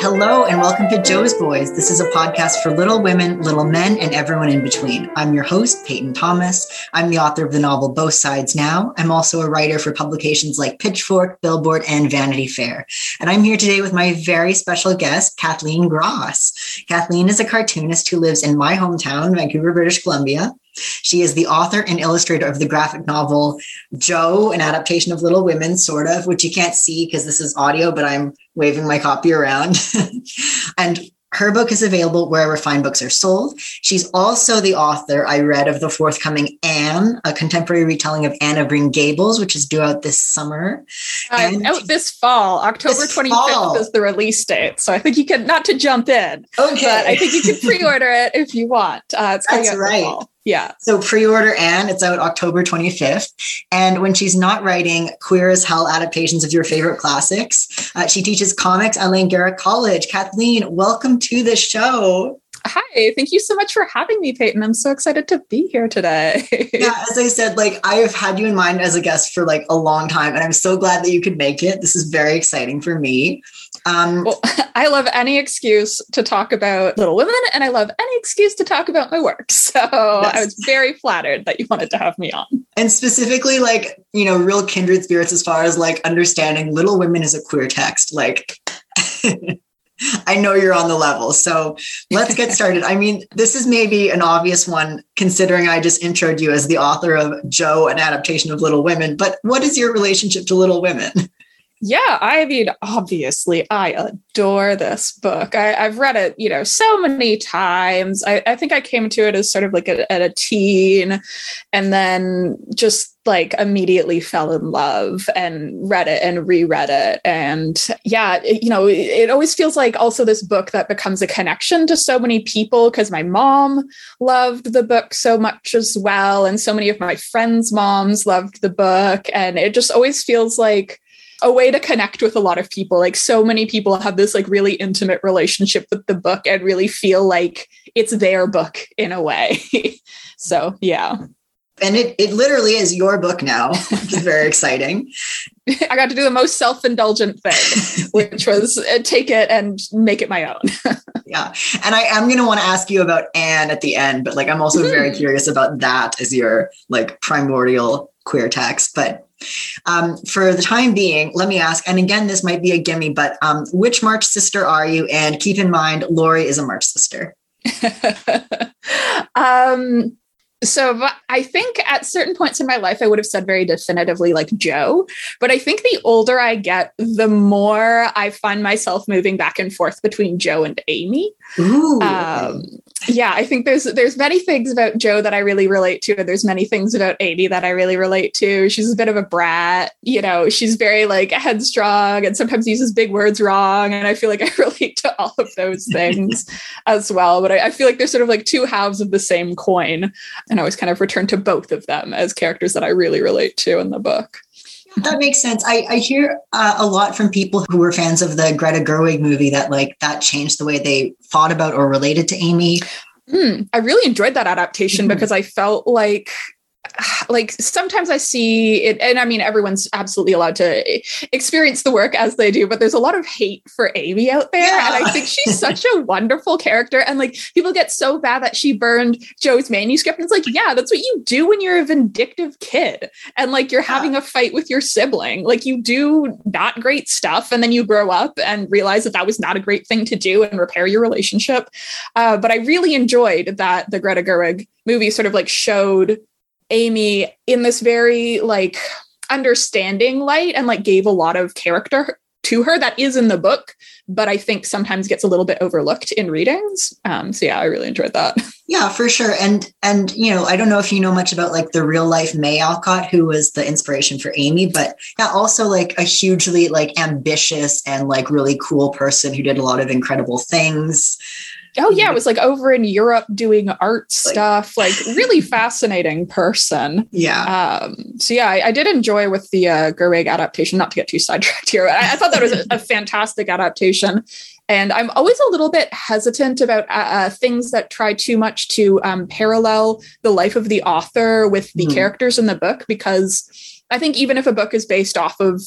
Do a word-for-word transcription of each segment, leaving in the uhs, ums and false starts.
Hello and welcome to Joe's Boys. This is a podcast for little women, little men, and everyone in between. I'm your host, Peyton Thomas. I'm the author of the novel Both Sides Now. I'm also a writer for publications like Pitchfork, Billboard, and Vanity Fair. And I'm here today with my very special guest, Kathleen Gros. Kathleen is a cartoonist who lives in my hometown, Vancouver, British Columbia. She is the author and illustrator of the graphic novel Joe, an adaptation of Little Women, sort of, which you can't see because this is audio, but I'm waving my copy around. And her book is available wherever fine books are sold. She's also the author, I read, of the forthcoming Anne, a contemporary retelling of Anne of Green Gables, which is due out this summer. Uh, and out this fall, October twenty-fifth is the release date. So I think you can, not to jump in, okay, but I think you can pre-order it if you want. Uh, it's coming That's out right. this fall. Yeah. So pre-order Anne, it's out October twenty-fifth. And when she's not writing queer as hell adaptations of your favorite classics, uh, she teaches comics at Langara College. Kathleen, welcome to the show. Hi, thank you so much for having me, Peyton. I'm so excited to be here today. Yeah, as I said, like I have had you in mind as a guest for like a long time, and I'm so glad that you could make it. This is very exciting for me. Um, well, I love any excuse to talk about Little Women, and I love any excuse to talk about my work. So yes. I was very flattered that you wanted to have me on. And specifically, like, you know, real kindred spirits as far as like understanding Little Women is a queer text. Like, I know you're on the level. So let's get started. I mean, this is maybe an obvious one, considering I just intro'd you as the author of Joe, an adaptation of Little Women. But what is your relationship to Little Women? Yeah, I mean, obviously, I adore this book. I, I've read it, you know, so many times. I, I think I came to it as sort of like a, at a teen, and then just like immediately fell in love and read it and reread it. And yeah, it, you know, it, it always feels like also this book that becomes a connection to so many people, because my mom loved the book so much as well. And so many of my friends' moms loved the book. And it just always feels like a way to connect with a lot of people. Like so many people have this like really intimate relationship with the book and really feel like it's their book in a way. So, yeah. And it, it literally is your book now, which is very exciting. I got to do the most self-indulgent thing, which was take it and make it my own. Yeah. And I am going to want to ask you about Anne at the end, but like, I'm also mm-hmm. very curious about that as your like primordial queer text, but Um, for the time being, let me ask, and again, this might be a gimme, but um, which March sister are you? And keep in mind, Lori is a March sister. um, so I think at certain points in my life, I would have said very definitively like Joe, but I think the older I get, the more I find myself moving back and forth between Joe and Amy. Ooh. Um, Yeah, I think there's there's many things about Joe that I really relate to, and there's many things about Amy that I really relate to. She's a bit of a brat, you know, she's very like headstrong and sometimes uses big words wrong. And I feel like I relate to all of those things as well. But I, I feel like they're sort of like two halves of the same coin. And I always kind of return to both of them as characters that I really relate to in the book. That makes sense. I, I hear uh, a lot from people who were fans of the Greta Gerwig movie that like that changed the way they thought about or related to Amy. Mm, I really enjoyed that adaptation mm-hmm. because I felt like like sometimes I see it, and I mean, everyone's absolutely allowed to experience the work as they do, but there's a lot of hate for Amy out there. Yeah. And I think she's such a wonderful character. And like people get so bad that she burned Joe's manuscript. And it's like, yeah, that's what you do when you're a vindictive kid. And like, you're yeah. having a fight with your sibling, like you do not great stuff. And then you grow up and realize that that was not a great thing to do and repair your relationship. Uh, but I really enjoyed that the Greta Gerwig movie sort of like showed Amy in this very like understanding light and like gave a lot of character to her that is in the book, but I think sometimes gets a little bit overlooked in readings. Um, so yeah, I really enjoyed that. Yeah, for sure. And, and, you know, I don't know if you know much about like the real life May Alcott, who was the inspiration for Amy, but yeah, also like a hugely like ambitious and like really cool person who did a lot of incredible things. Oh, yeah. It was like over in Europe doing art stuff, like really fascinating person. Yeah. Um, so, yeah, I, I did enjoy with the uh, Gerwig adaptation, not to get too sidetracked here. But I, I thought that was a, a fantastic adaptation. And I'm always a little bit hesitant about uh, things that try too much to um, parallel the life of the author with the mm. characters in the book, because I think even if a book is based off of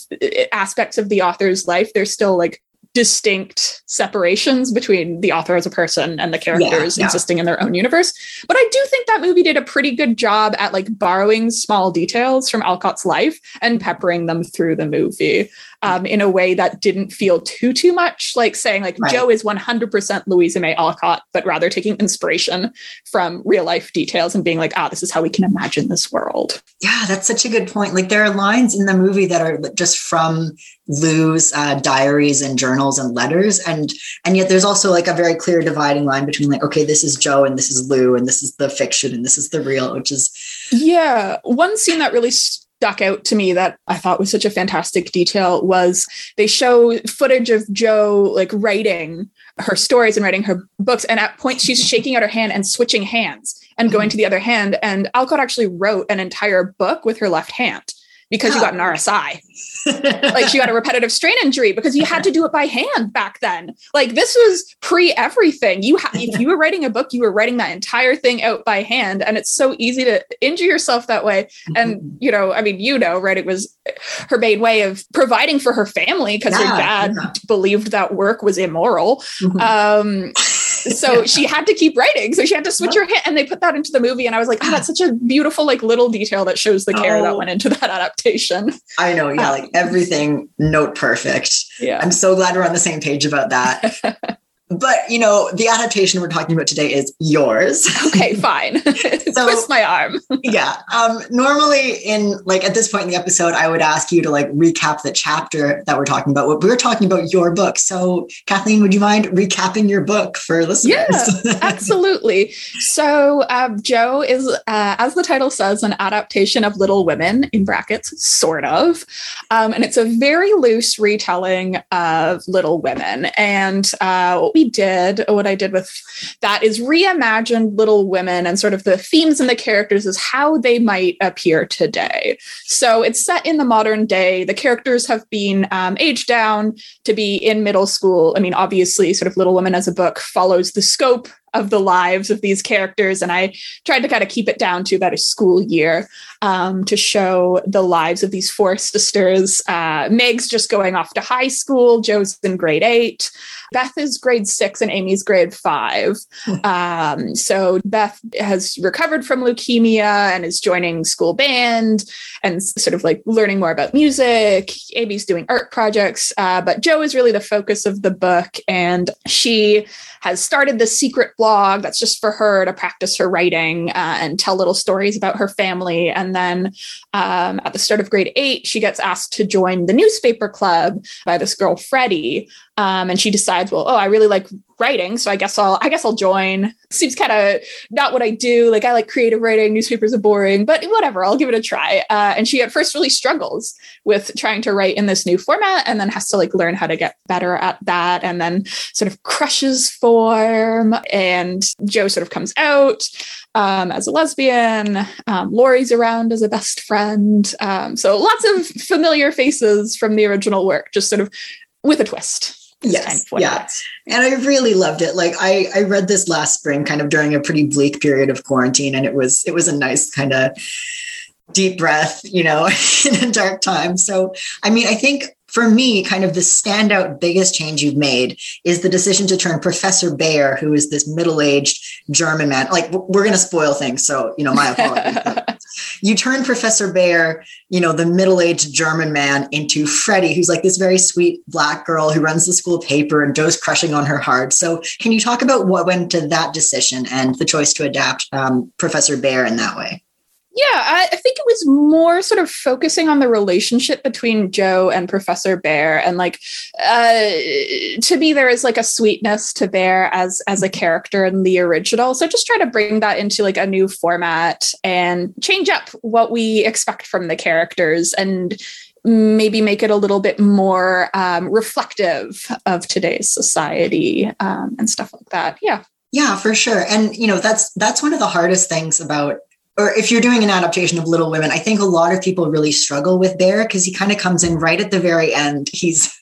aspects of the author's life, there's still like distinct separations between the author as a person and the characters yeah, yeah. existing in their own universe. But I do think that movie did a pretty good job at like borrowing small details from Alcott's life and peppering them through the movie um, in a way that didn't feel too, too much like saying like right. Joe is one hundred percent Louisa May Alcott, but rather taking inspiration from real life details and being like, ah, this is how we can imagine this world. Yeah, that's such a good point. Like there are lines in the movie that are just from Lou's uh, diaries and journals and letters. And, and yet there's also like a very clear dividing line between like, okay, this is Joe and this is Lou and this is the fiction and this is the real, which is. Yeah. One scene that really stuck out to me that I thought was such a fantastic detail was they show footage of Joe like writing her stories and writing her books. And at points she's shaking out her hand and switching hands and going to the other hand. And Alcott actually wrote an entire book with her left hand. Because oh. you got an R S I, like she got a repetitive strain injury because you had to do it by hand back then. Like this was pre everything. You ha- if you were writing a book, you were writing that entire thing out by hand, and it's so easy to injure yourself that way. And you know, I mean, you know, right? It was her main way of providing for her family because yeah, her dad yeah. believed that work was immoral. Mm-hmm. Um, so yeah. she had to keep writing. So she had to switch her hand, and they put that into the movie. And I was like, oh, that's such a beautiful like little detail that shows the care oh. that went into that adaptation. I know. Yeah. Like everything note perfect. Yeah. I'm so glad we're on the same page about that. But you know, the adaptation we're talking about today is yours. Okay, fine. So, twist my arm. yeah. Um, normally in like, at this point in the episode, I would ask you to like recap the chapter that we're talking about. We're talking about your book. So Kathleen, would you mind recapping your book for listeners? Yeah, absolutely. So um, Joe is, uh, as the title says, an adaptation of Little Women in brackets, sort of. Um, and it's a very loose retelling of Little Women. And uh, we did, what I did with that is reimagined Little Women and sort of the themes and the characters is how they might appear today. So it's set in the modern day. The characters have been um, aged down to be in middle school. I mean, obviously sort of Little Women as a book follows the scope of the lives of these characters. And I tried to kind of keep it down to about a school year um, to show the lives of these four sisters. Uh, Meg's just going off to high school. Joe's in grade eight. Beth is grade six and Amy's grade five. Um, so Beth has recovered from leukemia and is joining school band and sort of like learning more about music. Amy's doing art projects, uh, but Jo is really the focus of the book. And she has started this secret blog that's just for her to practice her writing uh, and tell little stories about her family. And then um, at the start of grade eight, she gets asked to join the newspaper club by this girl, Freddie. Um, and she decides, well, oh, I really like writing. So I guess I'll, I guess I'll join. Seems kind of not what I do. Like I like creative writing. Newspapers are boring, but whatever, I'll give it a try. Uh, and she at first really struggles with trying to write in this new format and then has to like learn how to get better at that. And then sort of crushes form and Joe sort of comes out um, as a lesbian. Um, Laurie's around as a best friend. Um, so lots of familiar faces from the original work, just sort of with a twist. Yes. Yeah. And I really loved it. Like I, I read this last spring kind of during a pretty bleak period of quarantine and it was, it was a nice kind of deep breath, you know, in a dark time. So, I mean, I think for me, kind of the standout biggest change you've made is the decision to turn Professor Bhaer, who is this middle-aged German man. Like we're going to spoil things. So, you know, my apologies. You turn Professor Bhaer, you know, the middle-aged German man into Freddie, who's like this very sweet black girl who runs the school paper and Joe's crushing on her hard. So can you talk about what went into that decision and the choice to adapt um, Professor Bhaer in that way? Yeah, I, I think it was more sort of focusing on the relationship between Joe and Professor Bhaer. And like, uh, to me, there is like a sweetness to Bhaer as, as a character in the original. So just try to bring that into like a new format and change up what we expect from the characters and maybe make it a little bit more um, reflective of today's society um, and stuff like that. Yeah. Yeah, for sure. And, you know, that's that's one of the hardest things about or if you're doing an adaptation of Little Women, I think a lot of people really struggle with Bhaer because he kind of comes in right at the very end. He's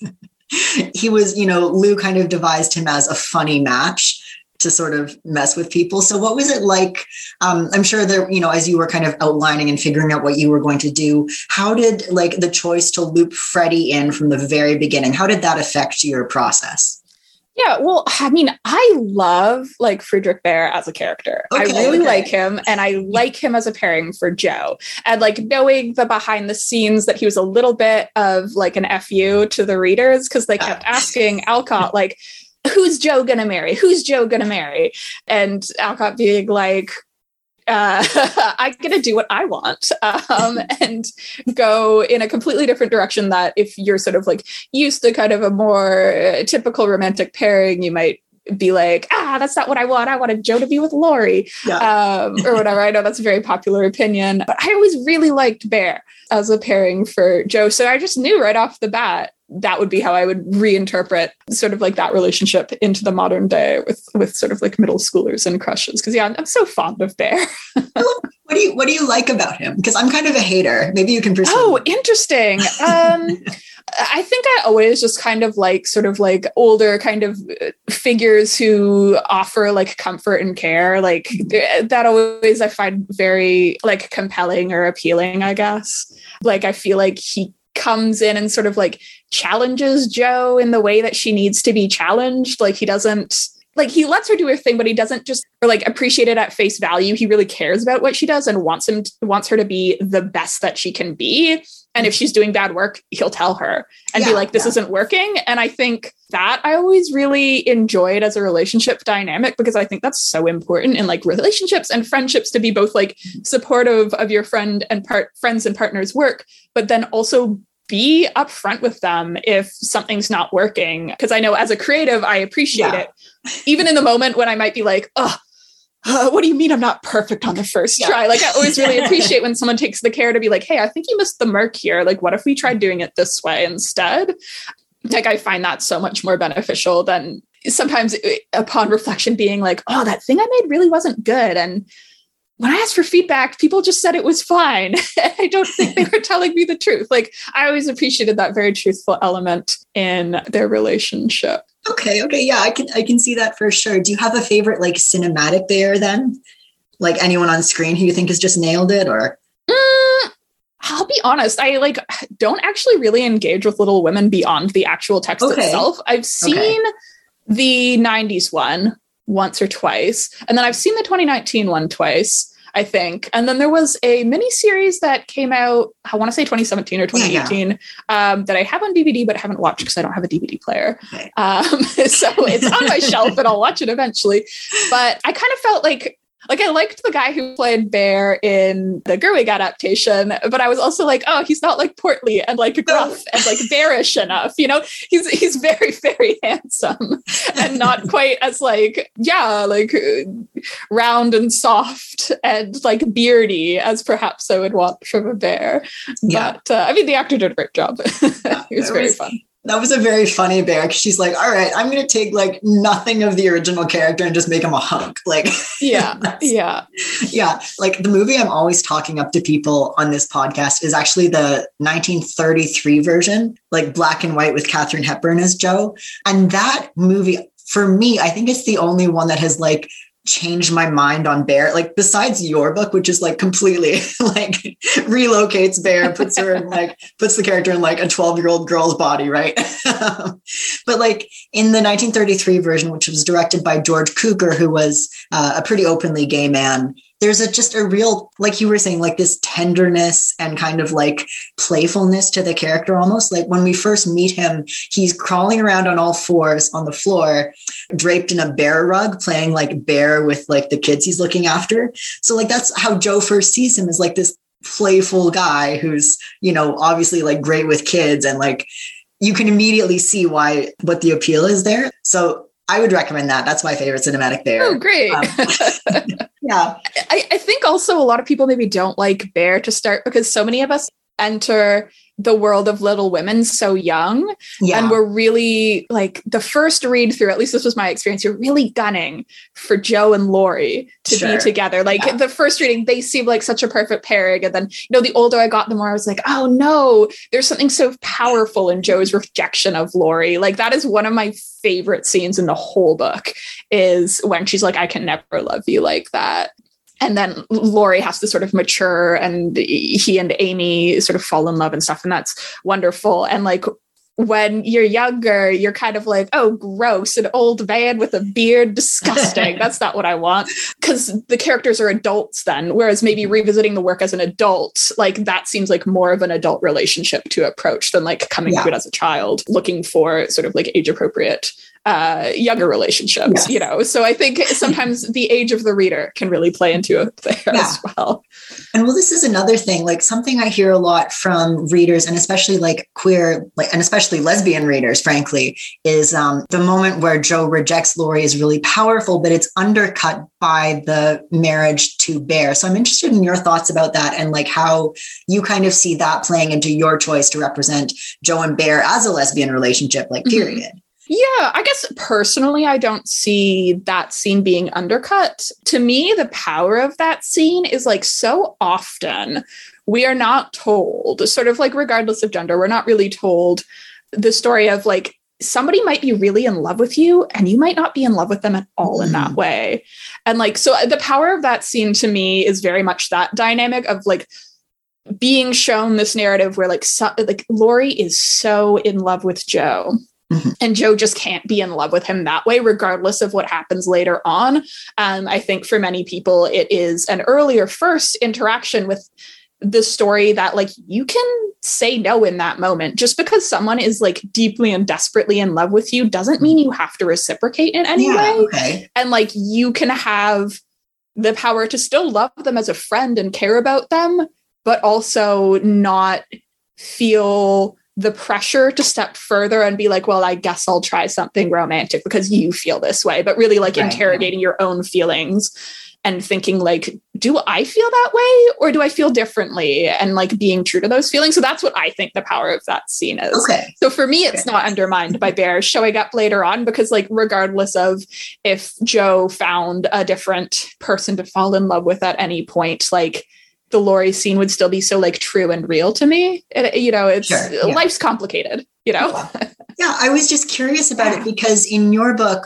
he was, you know, Lou kind of devised him as a funny match to sort of mess with people. So what was it like? Um, I'm sure that, you know, as you were kind of outlining and figuring out what you were going to do, how did like the choice to loop Freddie in from the very beginning, how did that affect your process? Yeah, well, I mean, I love like Friedrich Bhaer as a character. Okay, I really okay. like him, and I like him as a pairing for Joe. And like knowing the behind the scenes that he was a little bit of like an F U to the readers, because they kept asking Alcott, like, who's Joe gonna marry? Who's Joe gonna marry? And Alcott being like, uh, I'm gonna do what I want um, and go in a completely different direction that if you're sort of like used to kind of a more typical romantic pairing, you might be like, ah, that's not what I want. I wanted Joe to be with Laurie yeah. um, or whatever. I know that's a very popular opinion, but I always really liked Bhaer as a pairing for Joe. So I just knew right off the bat that would be how I would reinterpret sort of like that relationship into the modern day with, with sort of like middle schoolers and crushes. Cause yeah, I'm so fond of Bhaer. What do you, what do you like about him? Cause I'm kind of a hater. Maybe you can pursue. Oh, him. Interesting. Um, I think I always just kind of like sort of like older kind of figures who offer like comfort and care. Like that always I find very like compelling or appealing, I guess. Like I feel like he comes in and sort of like challenges Jo in the way that she needs to be challenged. Like he doesn't like he lets her do her thing, but he doesn't just or like appreciate it at face value. He really cares about what she does and wants him to, wants her to be the best that she can be. And if she's doing bad work, he'll tell her and yeah, be like, this yeah. isn't working. And I think that I always really enjoyed as a relationship dynamic, because I think that's so important in like relationships and friendships to be both like supportive of your friend and part friends and partners work, but then also be upfront with them if something's not working. Because I know as a creative, I appreciate yeah. it, even in the moment when I might be like, oh, Uh, what do you mean I'm not perfect on the first yeah. try? Like I always really appreciate when someone takes the care to be like, hey, I think you missed the mark here. Like, what if we tried doing it this way instead? Like, I find that so much more beneficial than sometimes upon reflection being like, oh, that thing I made really wasn't good. And when I asked for feedback, people just said it was fine. I don't think they were telling me the truth. Like I always appreciated that very truthful element in their relationship. Okay. Okay. Yeah, I can, I can see that for sure. Do you have a favorite like cinematic Bhaer then? Like anyone on screen who you think has just nailed it or? Mm, I'll be honest. I like don't actually really engage with Little Women beyond the actual text okay. itself. I've seen okay. the nineties one once or twice. And then I've seen the twenty nineteen one twice, I think. And then there was a mini series that came out, I want to say twenty seventeen or twenty eighteen, yeah, yeah. Um, that I have on D V D, but haven't watched because I don't have a D V D player. Okay. Um, so it's on my shelf and I'll watch it eventually. But I kind of felt like, like I liked the guy who played Bhaer in the Gerwig adaptation, but I was also like, oh, he's not like portly and like gruff and like bearish enough, you know, he's, he's very, very handsome and not quite as like, yeah, like round and soft and like beardy as perhaps I would want from a Bhaer. Yeah. But uh, I mean, the actor did a great job. Yeah, it was very was- fun. That was a very funny Bhaer. She's like, all right, I'm going to take like nothing of the original character and just make him a hunk. Like, yeah, yeah, yeah. Like the movie I'm always talking up to people on this podcast is actually the nineteen thirty-three version, like black and white with Katherine Hepburn as Jo. And that movie for me, I think it's the only one that has like change my mind on Bhaer, like besides your book, which is like completely like relocates Bhaer, puts her in like puts the character in like a twelve year old girl's body, right? But like in the nineteen thirty-three version, which was directed by George Cukor, who was uh, a pretty openly gay man, there's a just a real, like you were saying, like this tenderness and kind of like playfulness to the character almost. Like when we first meet him, he's crawling around on all fours on the floor, draped in a Bhaer rug, playing like Bhaer with like the kids he's looking after. So like that's how Joe first sees him, is like this playful guy who's, you know, obviously like great with kids. And like you can immediately see why, what the appeal is there. So I would recommend that. That's my favorite cinematic Bhaer. Oh, great. Um, yeah. I, I think also a lot of people maybe don't like Bhaer to start because so many of us enter the world of Little Women so young. Yeah. And we're really, like, the first read through, at least this was my experience, you're really gunning for Joe and Laurie to sure. be together. Like yeah. the first reading, they seem like such a perfect pairing. And then, you know, the older I got, the more I was like, oh no, there's something so powerful in Joe's rejection of Laurie. Like, that is one of my favorite scenes in the whole book, is when she's like, I can never love you like that. And then Laurie has to sort of mature, and he and Amy sort of fall in love and stuff. And that's wonderful. And like, when you're younger, you're kind of like, oh, gross, an old man with a beard, disgusting. That's not what I want. Because the characters are adults then, whereas maybe revisiting the work as an adult, like, that seems like more of an adult relationship to approach than like coming yeah. to it as a child, looking for sort of like age appropriate uh younger relationships, yes. you know. So I think sometimes the age of the reader can really play into it there yeah. as well. And well, this is another thing, like something I hear a lot from readers, and especially like queer, like, and especially lesbian readers, frankly, is um the moment where Joe rejects Laurie is really powerful, but it's undercut by the marriage to Bhaer. So I'm interested in your thoughts about that, and like how you kind of see that playing into your choice to represent Joe and Bhaer as a lesbian relationship, like period. Mm-hmm. Yeah, I guess personally, I don't see that scene being undercut. To me, the power of that scene is like, so often we are not told, sort of like regardless of gender, we're not really told the story of like, somebody might be really in love with you and you might not be in love with them at all in that way. And like, so the power of that scene to me is very much that dynamic of like, being shown this narrative where like, so, like Laurie is so in love with Joe. Mm-hmm. And Joe just can't be in love with him that way, regardless of what happens later on. Um, I think for many people, it is an earlier first interaction with the story that like, you can say no in that moment. Just because someone is like deeply and desperately in love with you doesn't mean you have to reciprocate in any yeah, way. Okay. And like, you can have the power to still love them as a friend and care about them, but also not feel the pressure to step further and be like, well, I guess I'll try something romantic because you feel this way, but really like right, interrogating yeah. your own feelings and thinking like, do I feel that way or do I feel differently? And like being true to those feelings. So that's what I think the power of that scene is. Okay. So for me, it's okay. not undermined by Bhaer showing up later on, because like, regardless of if Joe found a different person to fall in love with at any point, like, the Laurie scene would still be so like true and real to me. It, you know, it's sure, yeah. life's complicated, you know? Yeah. I was just curious about it because in your book,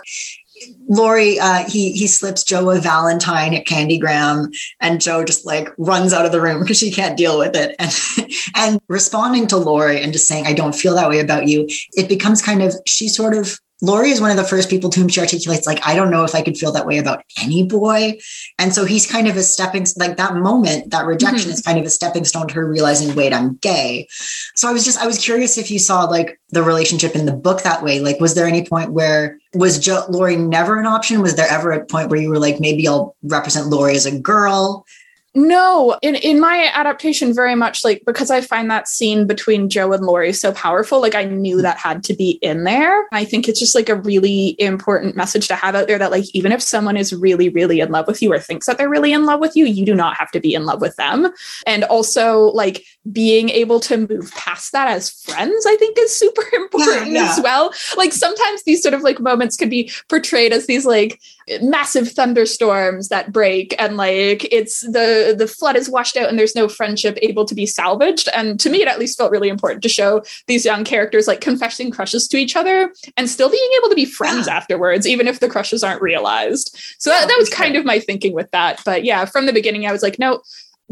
Laurie, uh, he, he slips Joe a Valentine at Candygram, and Joe just like runs out of the room because she can't deal with it. And, and responding to Laurie and just saying, I don't feel that way about you. It becomes kind of, she sort of, Laurie is one of the first people to whom she articulates, like, I don't know if I could feel that way about any boy. And so he's kind of a stepping, like that moment, that rejection mm-hmm. is kind of a stepping stone to her realizing, wait, I'm gay. So I was just, I was curious if you saw like the relationship in the book that way. Like, was there any point where, was jo- Laurie never an option? Was there ever a point where you were like, maybe I'll represent Laurie as a girl? No, in, in my adaptation, very much like, because I find that scene between Joe and Laurie so powerful, like I knew that had to be in there. I think it's just like a really important message to have out there that like, even if someone is really, really in love with you or thinks that they're really in love with you, you do not have to be in love with them. And also like being able to move past that as friends, I think is super important yeah, yeah. as well. Like sometimes these sort of like moments could be portrayed as these like massive thunderstorms that break and like it's the the flood is washed out and there's no friendship able to be salvaged. And to me, it at least felt really important to show these young characters like confessing crushes to each other and still being able to be friends yeah. afterwards, even if the crushes aren't realized. So that, that was kind of my thinking with that. But yeah, from the beginning, I was like, no,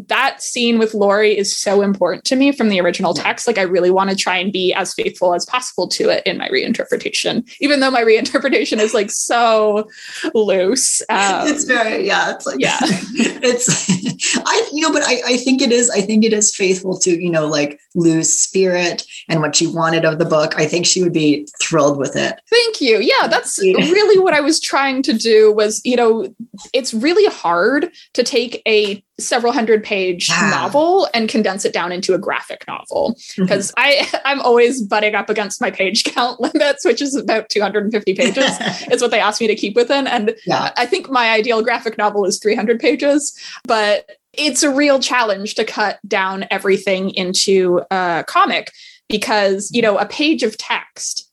that scene with Laurie is so important to me from the original text. Like I really want to try and be as faithful as possible to it in my reinterpretation, even though my reinterpretation is like so loose. Um, it's very, yeah, it's like, yeah, it's, I, you know, but I, I think it is, I think it is faithful to, you know, like Lou's spirit and what she wanted of the book. I think she would be thrilled with it. Thank you. Yeah. That's really what I was trying to do was, you know, it's really hard to take a several hundred page yeah. novel and condense it down into a graphic novel. Because mm-hmm. I, I'm always butting up against my page count limits, which is about two hundred fifty pages is what they asked me to keep within. And yeah. I think my ideal graphic novel is three hundred pages, but it's a real challenge to cut down everything into a comic because, you know, a page of text,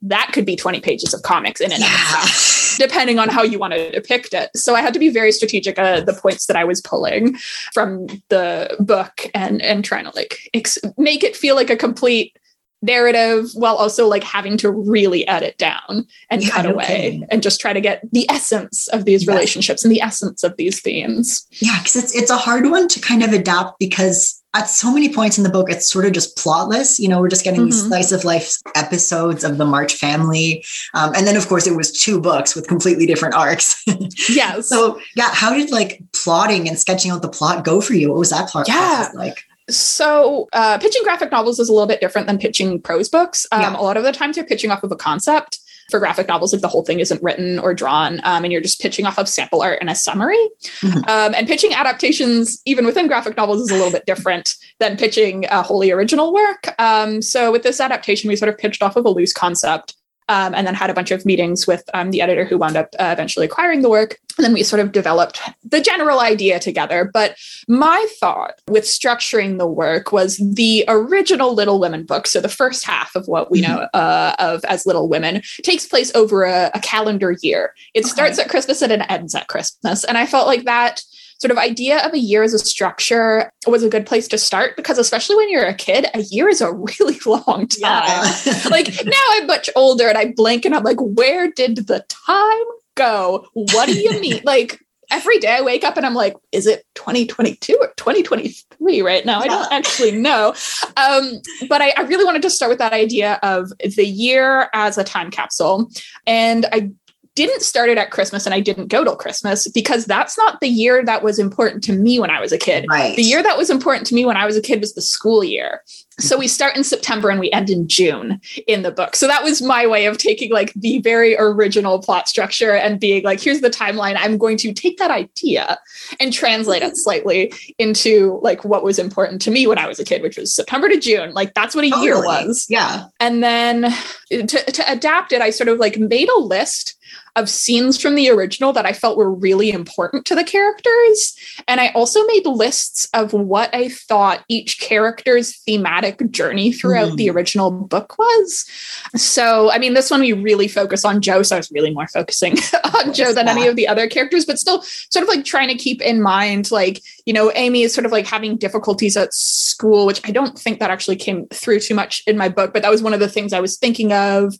that could be twenty pages of comics in and yeah. of itself, depending on how you want to depict it. So I had to be very strategic at the points that I was pulling from the book and, and trying to like ex- make it feel like a complete narrative while also like having to really edit down and yeah, cut no away kidding. And just try to get the essence of these yeah. relationships and the essence of these themes. Yeah, because it's it's a hard one to kind of adapt because at so many points in the book, it's sort of just plotless. You know, we're just getting mm-hmm. these slice of life episodes of the March family. Um, and then, of course, it was two books with completely different arcs. Yes. So, yeah, how did like plotting and sketching out the plot go for you? What was that part yeah. like? So uh, pitching graphic novels is a little bit different than pitching prose books. Um, yeah. A lot of the times you're pitching off of a concept. For graphic novels, if the whole thing isn't written or drawn, um, and you're just pitching off of sample art and a summary. Mm-hmm. Um, and pitching adaptations, even within graphic novels, is a little bit different than pitching uh, wholly original work. Um, so with this adaptation, we sort of pitched off of a loose concept um, and then had a bunch of meetings with um, the editor who wound up uh, eventually acquiring the work. And then we sort of developed the general idea together. But my thought with structuring the work was the original Little Women book. So the first half of what we know uh, of as Little Women takes place over a, a calendar year. It okay. starts at Christmas and it ends at Christmas. And I felt like that sort of idea of a year as a structure was a good place to start because especially when you're a kid, a year is a really long time. Yeah. Like now I'm much older and I blank and I'm like, where did the time go? What do you mean? Like every day I wake up and I'm like, is it twenty twenty-two or twenty twenty-three right now? I don't actually know. Um, but I, I really wanted to start with that idea of the year as a time capsule. And I didn't start it at Christmas and I didn't go till Christmas because that's not the year that was important to me when I was a kid. Right. The year that was important to me when I was a kid was the school year. So we start in September and we end in June in the book. So that was my way of taking like the very original plot structure and being like, here's the timeline. I'm going to take that idea and translate it slightly into like what was important to me when I was a kid, which was September to June. Like that's what a totally. year was. Yeah. And then to, to adapt it, I sort of like made a list of scenes from the original that I felt were really important to the characters. And I also made lists of what I thought each character's thematic journey throughout mm. the original book was. So, I mean, this one we really focus on Joe, so I was really more focusing on Joe than yeah. any of the other characters, but still sort of like trying to keep in mind, like, you know, Amy is sort of like having difficulties at school, which I don't think that actually came through too much in my book, but that was one of the things I was thinking of.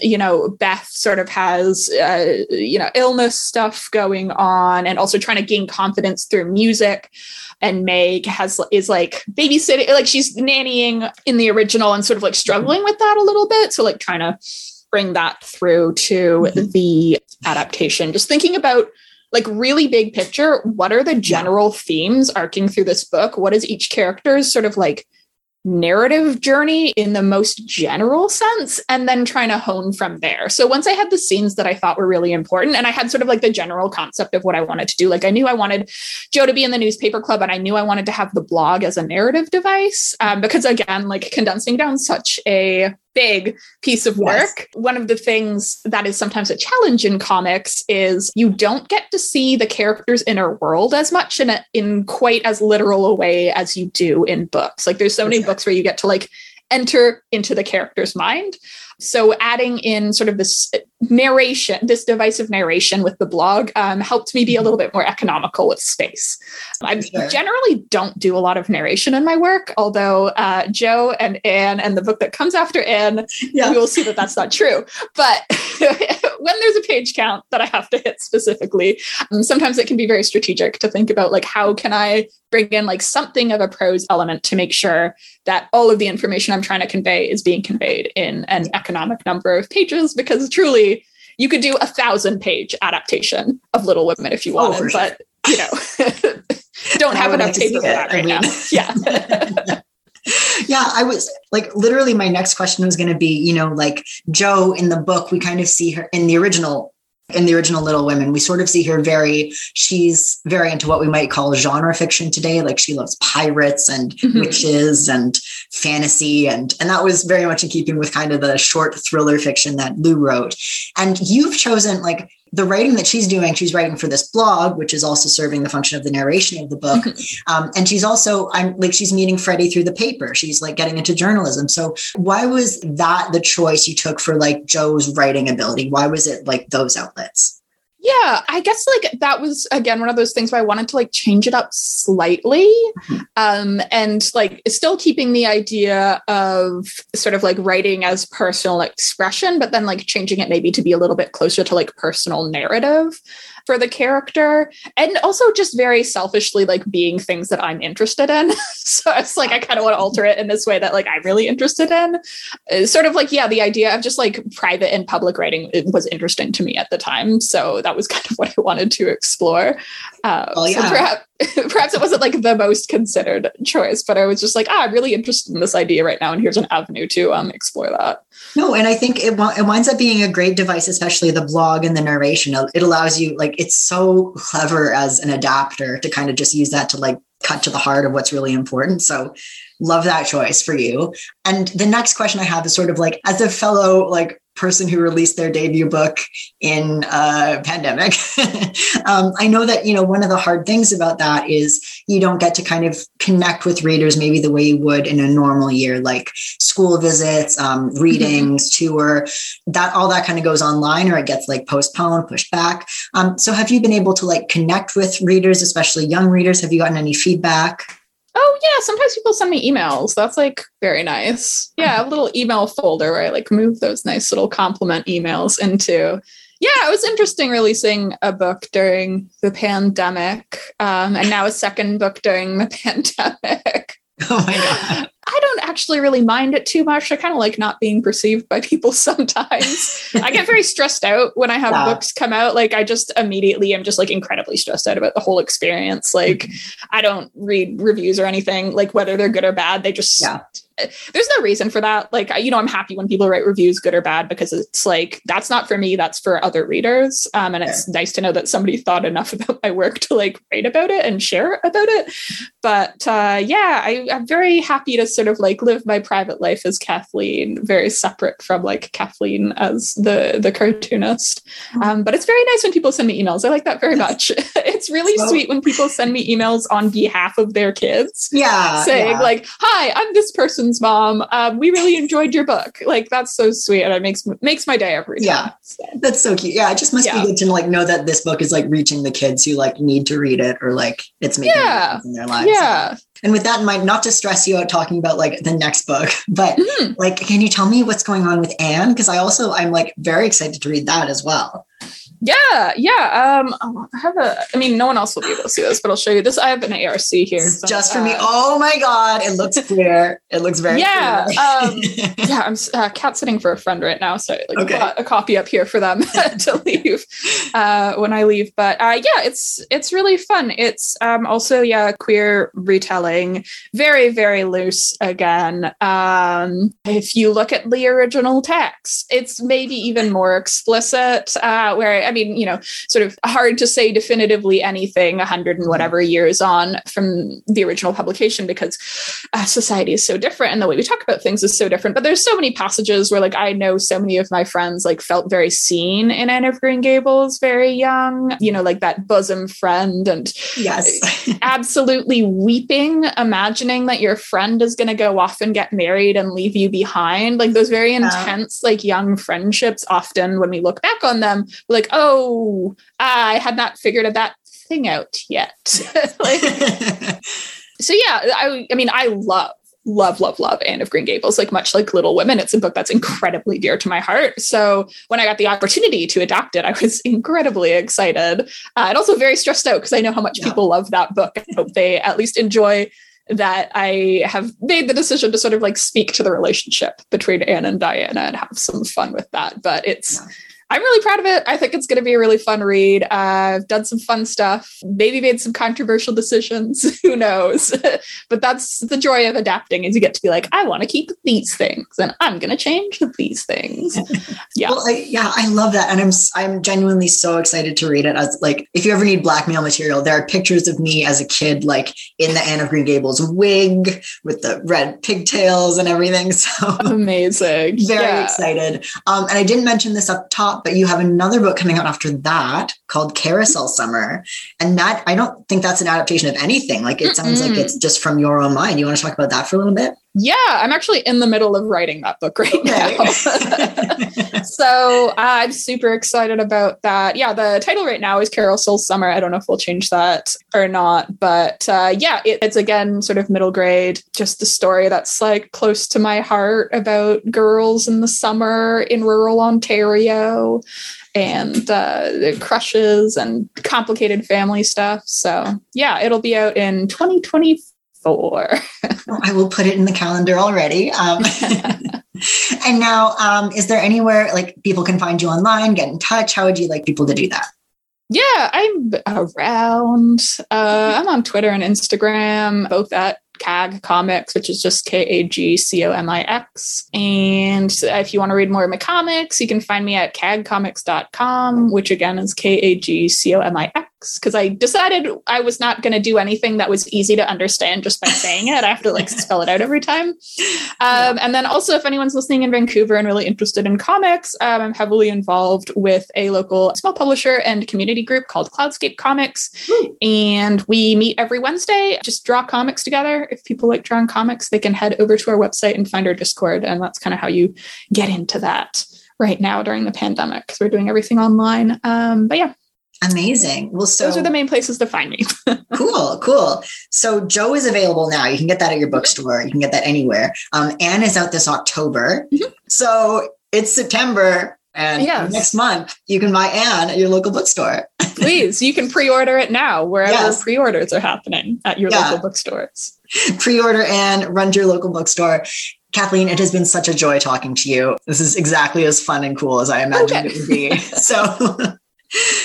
You know, Beth sort of has... Uh, you know, illness stuff going on and also trying to gain confidence through music. And Meg has is like babysitting, like she's nannying in the original and sort of like struggling with that a little bit. So like trying to bring that through to the adaptation, just thinking about like really big picture. What are the general themes arcing through this book? What is each character's sort of like narrative journey in the most general sense, and then trying to hone from there. So once I had the scenes that I thought were really important, and I had sort of like the general concept of what I wanted to do, like I knew I wanted Joe to be in the newspaper club, and I knew I wanted to have the blog as a narrative device, um, because again, like condensing down such a big piece of work. Yes. One of the things that is sometimes a challenge in comics is you don't get to see the character's inner world as much in a, in quite as literal a way as you do in books. Like there's so many books where you get to like enter into the character's mind. So adding in sort of this narration, this divisive narration with the blog um, helped me be a little bit more economical with space. I sure. generally don't do a lot of narration in my work, although uh, Joe and Anne and the book that comes after Anne, yeah. you will see that that's not true. But when there's a page count that I have to hit specifically, um, sometimes it can be very strategic to think about like, how can I bring in like something of a prose element to make sure that all of the information I'm trying to convey is being conveyed in an yeah. economic number of pages, because truly you could do a thousand page adaptation of Little Women if you wanted, oh, but you know, don't have enough paper for that right now. Yeah. Yeah, I was like, literally my next question was going to be, you know, like Joe in the book, we kind of see her in the original in the original Little Women, we sort of see her very, she's very into what we might call genre fiction today. Like she loves pirates and mm-hmm. witches and fantasy. And, and that was very much in keeping with kind of the short thriller fiction that Lou wrote. And you've chosen like the writing that she's doing, she's writing for this blog, which is also serving the function of the narration of the book. Um, and she's also, I'm like, she's meeting Freddie through the paper. She's like getting into journalism. So why was that the choice you took for like Joe's writing ability? Why was it like those outlets? Yeah, I guess like that was, again, one of those things where I wanted to like change it up slightly, mm-hmm. um, and like still keeping the idea of sort of like writing as personal expression, but then like changing it maybe to be a little bit closer to like personal narrative for the character, and also just very selfishly like being things that I'm interested in. So it's like I kind of want to alter it in this way that like I'm really interested in. It's sort of like, yeah, the idea of just like private and public writing, it was interesting to me at the time. So that was kind of what I wanted to explore. Uh, well, yeah. So perhaps, perhaps it wasn't like the most considered choice, but I was just like, ah, I'm really interested in this idea right now, and here's an avenue to um, explore that. No, and I think it, it winds up being a great device, especially the blog and the narration. It allows you, like, it's so clever as an adapter to kind of just use that to like cut to the heart of what's really important. So love that choice for you. And the next question I have is sort of like, as a fellow, like, person who released their debut book in a pandemic. um, I know that, you know, one of the hard things about that is you don't get to kind of connect with readers maybe the way you would in a normal year, like school visits, um, readings, mm-hmm. tour, that all that kind of goes online, or it gets like postponed, pushed back. Um, so have you been able to like connect with readers, especially young readers? Have you gotten any feedback? Oh, yeah. Sometimes people send me emails. That's like very nice. Yeah. A little email folder where I like move those nice little compliment emails into. Yeah. It was interesting releasing a book during the pandemic, um, and now a second book during the pandemic. Oh, my God. I don't actually really mind it too much. I kind of like not being perceived by people sometimes. I get very stressed out when I have yeah. books come out. Like I just immediately am just like incredibly stressed out about the whole experience. Like mm-hmm. I don't read reviews or anything, like whether they're good or bad. They just, yeah. there's no reason for that. Like, you know, I'm happy when people write reviews, good or bad, because it's like, that's not for me. That's for other readers. Um, and it's yeah. nice to know that somebody thought enough about my work to like write about it and share about it. But uh, yeah, I, I'm very happy to sort of like live my private life as Kathleen, very separate from like Kathleen as the the cartoonist. Um, but it's very nice when people send me emails. I like that very much. It's really so sweet when people send me emails on behalf of their kids. Yeah, saying yeah. like, "Hi, I'm this person's mom. Um, we really enjoyed your book." Like that's so sweet, and it makes makes my day every time. Yeah, so. That's so cute. Yeah, it just must yeah. be good to like know that this book is like reaching the kids who like need to read it, or like it's making yeah. it in their lives. Yeah. And with that in mind, not to stress you out talking about like the next book, but mm-hmm. like, can you tell me what's going on with Anne? Because I also, I'm like very excited to read that as well. Yeah, yeah. Um, I have a, I mean, no one else will be able to see this, but I'll show you this. I have an A R C here. But, just for uh, me. Oh my God. It looks clear. It looks very yeah, clear. um, yeah, I'm uh, cat sitting for a friend right now. So I like, okay. brought a copy up here for them to leave uh, when I leave. But uh, yeah, it's it's really fun. It's um, also, yeah, queer retelling. Very, very loose again. Um, if you look at the original text, it's maybe even more explicit uh, where I mean, you know, sort of hard to say definitively anything a hundred and whatever years on from the original publication, because uh, society is so different and the way we talk about things is so different. But there's so many passages where like I know so many of my friends like felt very seen in Anne of Green Gables very young, you know, like that bosom friend and yes, absolutely weeping, imagining that your friend is going to go off and get married and leave you behind. Like those very intense, um, like young friendships often when we look back on them, like, oh, I had not figured that thing out yet. like, so yeah, I, I mean, I love, love, love, love Anne of Green Gables. Like much like Little Women, it's a book that's incredibly dear to my heart. So when I got the opportunity to adapt it, I was incredibly excited uh, and also very stressed out because I know how much yeah. people love that book. I hope they at least enjoy that I have made the decision to sort of like speak to the relationship between Anne and Diana and have some fun with that. But it's... Yeah. I'm really proud of it. I think it's going to be a really fun read. Uh, I've done some fun stuff, maybe made some controversial decisions. Who knows? But that's the joy of adapting, is you get to be like, I want to keep these things and I'm going to change these things. Yeah. Well, I, yeah, I love that. And I'm, I'm genuinely so excited to read it. As like, if you ever need blackmail material, there are pictures of me as a kid, like in the Anne of Green Gables wig with the red pigtails and everything. So amazing. Very yeah. excited. Um, and I didn't mention this up top, not, but you have another book coming out after that called Carousel Summer. And that, I don't think that's an adaptation of anything. Like, it sounds mm-hmm. like it's just from your own mind. You want to talk about that for a little bit? Yeah, I'm actually in the middle of writing that book right okay. now. So uh, I'm super excited about that. Yeah, the title right now is Carousel Summer. I don't know if we'll change that or not. But uh, yeah, it, it's again, sort of middle grade, just the story that's like close to my heart about girls in the summer in rural Ontario and uh, the crushes and complicated family stuff. So yeah, it'll be out in twenty twenty-four. Or well, I will put it in the calendar already. Um, and now, um, is there anywhere like people can find you online, get in touch? How would you like people to do that? Yeah, I'm around. Uh, I'm on Twitter and Instagram, both at Kag Comics, which is just K A G C O M I X. And if you want to read more of my comics, you can find me at kag comics dot com, which again is K A G C O M I X, because I decided I was not going to do anything that was easy to understand just by saying it. I have to like spell it out every time. Um, yeah. And then also, if anyone's listening in Vancouver and really interested in comics, um, I'm heavily involved with a local small publisher and community group called Cloudscape Comics. Ooh. And we meet every Wednesday, just draw comics together. If people like drawing comics, they can head over to our website and find our Discord. And that's kind of how you get into that right now during the pandemic, because we're doing everything online. Um, but yeah. Amazing. Well, so those are the main places to find me. Cool, cool. So Joe is available now. You can get that at your bookstore. You can get that anywhere. Um, Anne is out this October. Mm-hmm. So it's September. And yes. next month, you can buy Anne at your local bookstore. Please, you can pre-order it now, wherever yes. pre-orders are happening at your yeah. local bookstores. Pre-order Anne, run to your local bookstore. Kathleen, it has been such a joy talking to you. This is exactly as fun and cool as I imagined okay. it would be. So...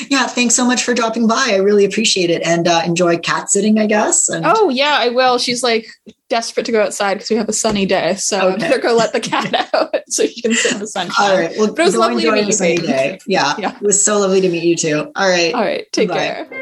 Yeah, thanks so much for dropping by. I really appreciate it. And uh, enjoy cat sitting, I guess. And... Oh, yeah, I will. She's like desperate to go outside because we have a sunny day. So okay. I'm going to go let the cat out so she can sit in the sunshine. All right. Well, but it was lovely to meet you. Sunny day. Yeah, yeah, it was so lovely to meet you too. All right. All right. Take Bye. Care.